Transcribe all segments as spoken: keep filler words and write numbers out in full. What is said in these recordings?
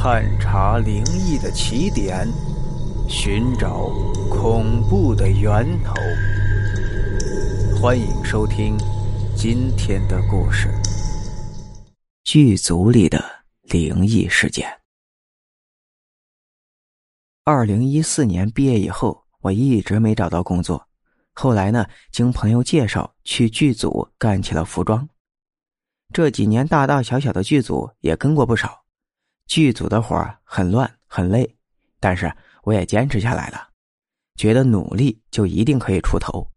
探查灵异的起点，寻找恐怖的源头。欢迎收听今天的故事：剧组里的灵异事件。二零一四年毕业以后，我一直没找到工作。后来呢，经朋友介绍去剧组干起了服装。这几年大大小小的剧组也跟过不少，剧组的活很乱很累，但是我也坚持下来了，觉得努力就一定可以出头。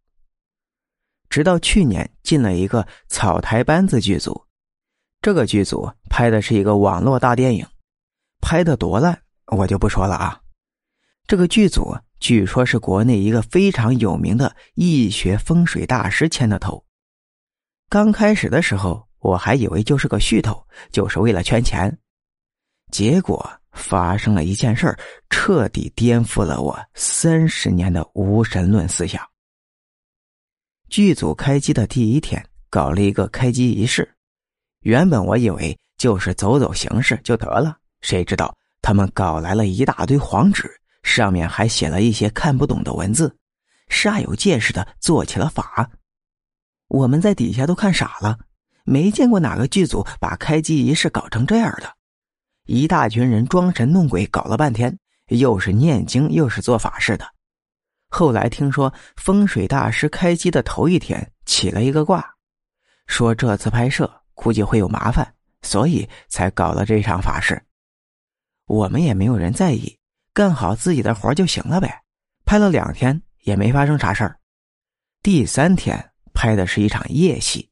直到去年进了一个草台班子剧组，这个剧组拍的是一个网络大电影，拍得多烂我就不说了啊。这个剧组据说是国内一个非常有名的易学风水大师牵的头。刚开始的时候我还以为就是个噱头，就是为了圈钱。结果发生了一件事儿，彻底颠覆了我三十年的无神论思想。剧组开机的第一天，搞了一个开机仪式。原本我以为就是走走形式就得了，谁知道他们搞来了一大堆黄纸，上面还写了一些看不懂的文字，煞有介事的做起了法。我们在底下都看傻了，没见过哪个剧组把开机仪式搞成这样的。一大群人装神弄鬼搞了半天，又是念经又是做法事的。后来听说风水大师开机的头一天起了一个卦，说这次拍摄估计会有麻烦，所以才搞了这场法事。我们也没有人在意，干好自己的活就行了呗。拍了两天也没发生啥事儿。第三天拍的是一场夜戏，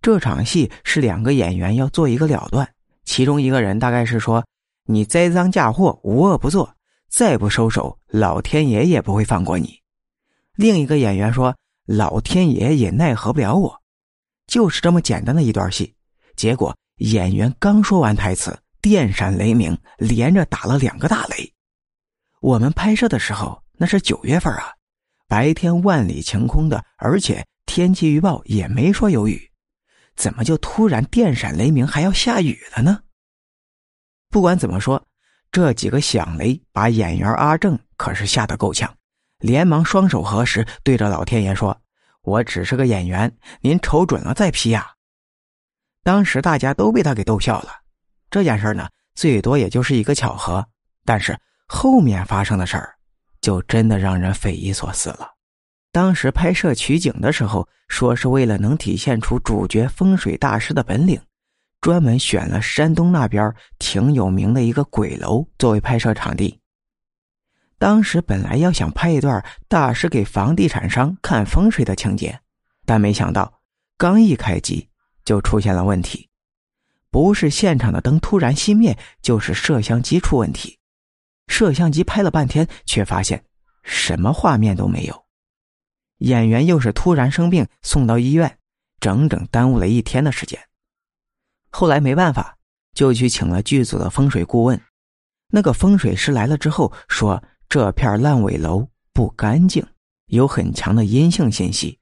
这场戏是两个演员要做一个了断，其中一个人大概是说，你栽赃嫁祸无恶不作，再不收手老天爷也不会放过你。另一个演员说，老天爷也奈何不了我。就是这么简单的一段戏，结果演员刚说完台词，电闪雷鸣，连着打了两个大雷。我们拍摄的时候那是九月份啊，白天万里晴空的，而且天气预报也没说有雨，怎么就突然电闪雷鸣还要下雨了呢？不管怎么说，这几个响雷把演员阿正可是吓得够呛，连忙双手合十对着老天爷说，我只是个演员，您瞅准了再批呀。当时大家都被他给逗笑了。这件事呢，最多也就是一个巧合，但是后面发生的事儿就真的让人匪夷所思了。当时拍摄取景的时候，说是为了能体现出主角风水大师的本领，专门选了山东那边挺有名的一个鬼楼作为拍摄场地。当时本来要想拍一段大师给房地产商看风水的情节，但没想到刚一开机就出现了问题，不是现场的灯突然熄灭，就是摄像机出问题。摄像机拍了半天，却发现什么画面都没有。演员又是突然生病送到医院，整整耽误了一天的时间。后来没办法，就去请了剧组的风水顾问。那个风水师来了之后说，这片烂尾楼不干净，有很强的阴性信息，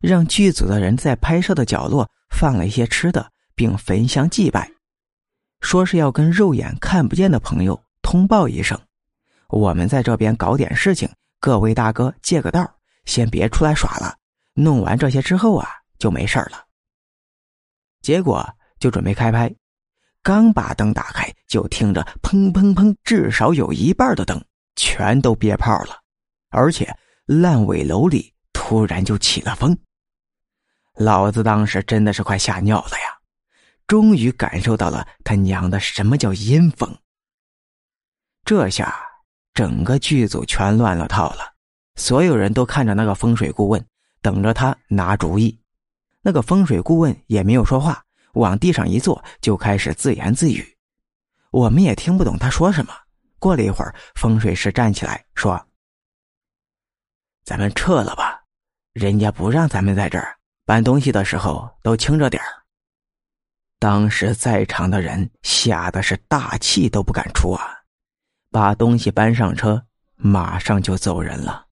让剧组的人在拍摄的角落放了一些吃的，并焚香祭拜，说是要跟肉眼看不见的朋友通报一声，我们在这边搞点事情，各位大哥借个道，先别出来耍了，弄完这些之后啊就没事了。结果就准备开拍，刚把灯打开，就听着砰砰砰，至少有一半的灯全都憋泡了，而且烂尾楼里突然就起了风。老子当时真的是快吓尿了呀，终于感受到了他娘的什么叫阴风。这下整个剧组全乱了套了，所有人都看着那个风水顾问，等着他拿主意。那个风水顾问也没有说话，往地上一坐就开始自言自语，我们也听不懂他说什么。过了一会儿，风水师站起来说，咱们撤了吧，人家不让咱们在这儿，搬东西的时候都轻着点儿。当时在场的人吓得是大气都不敢出啊，把东西搬上车马上就走人了。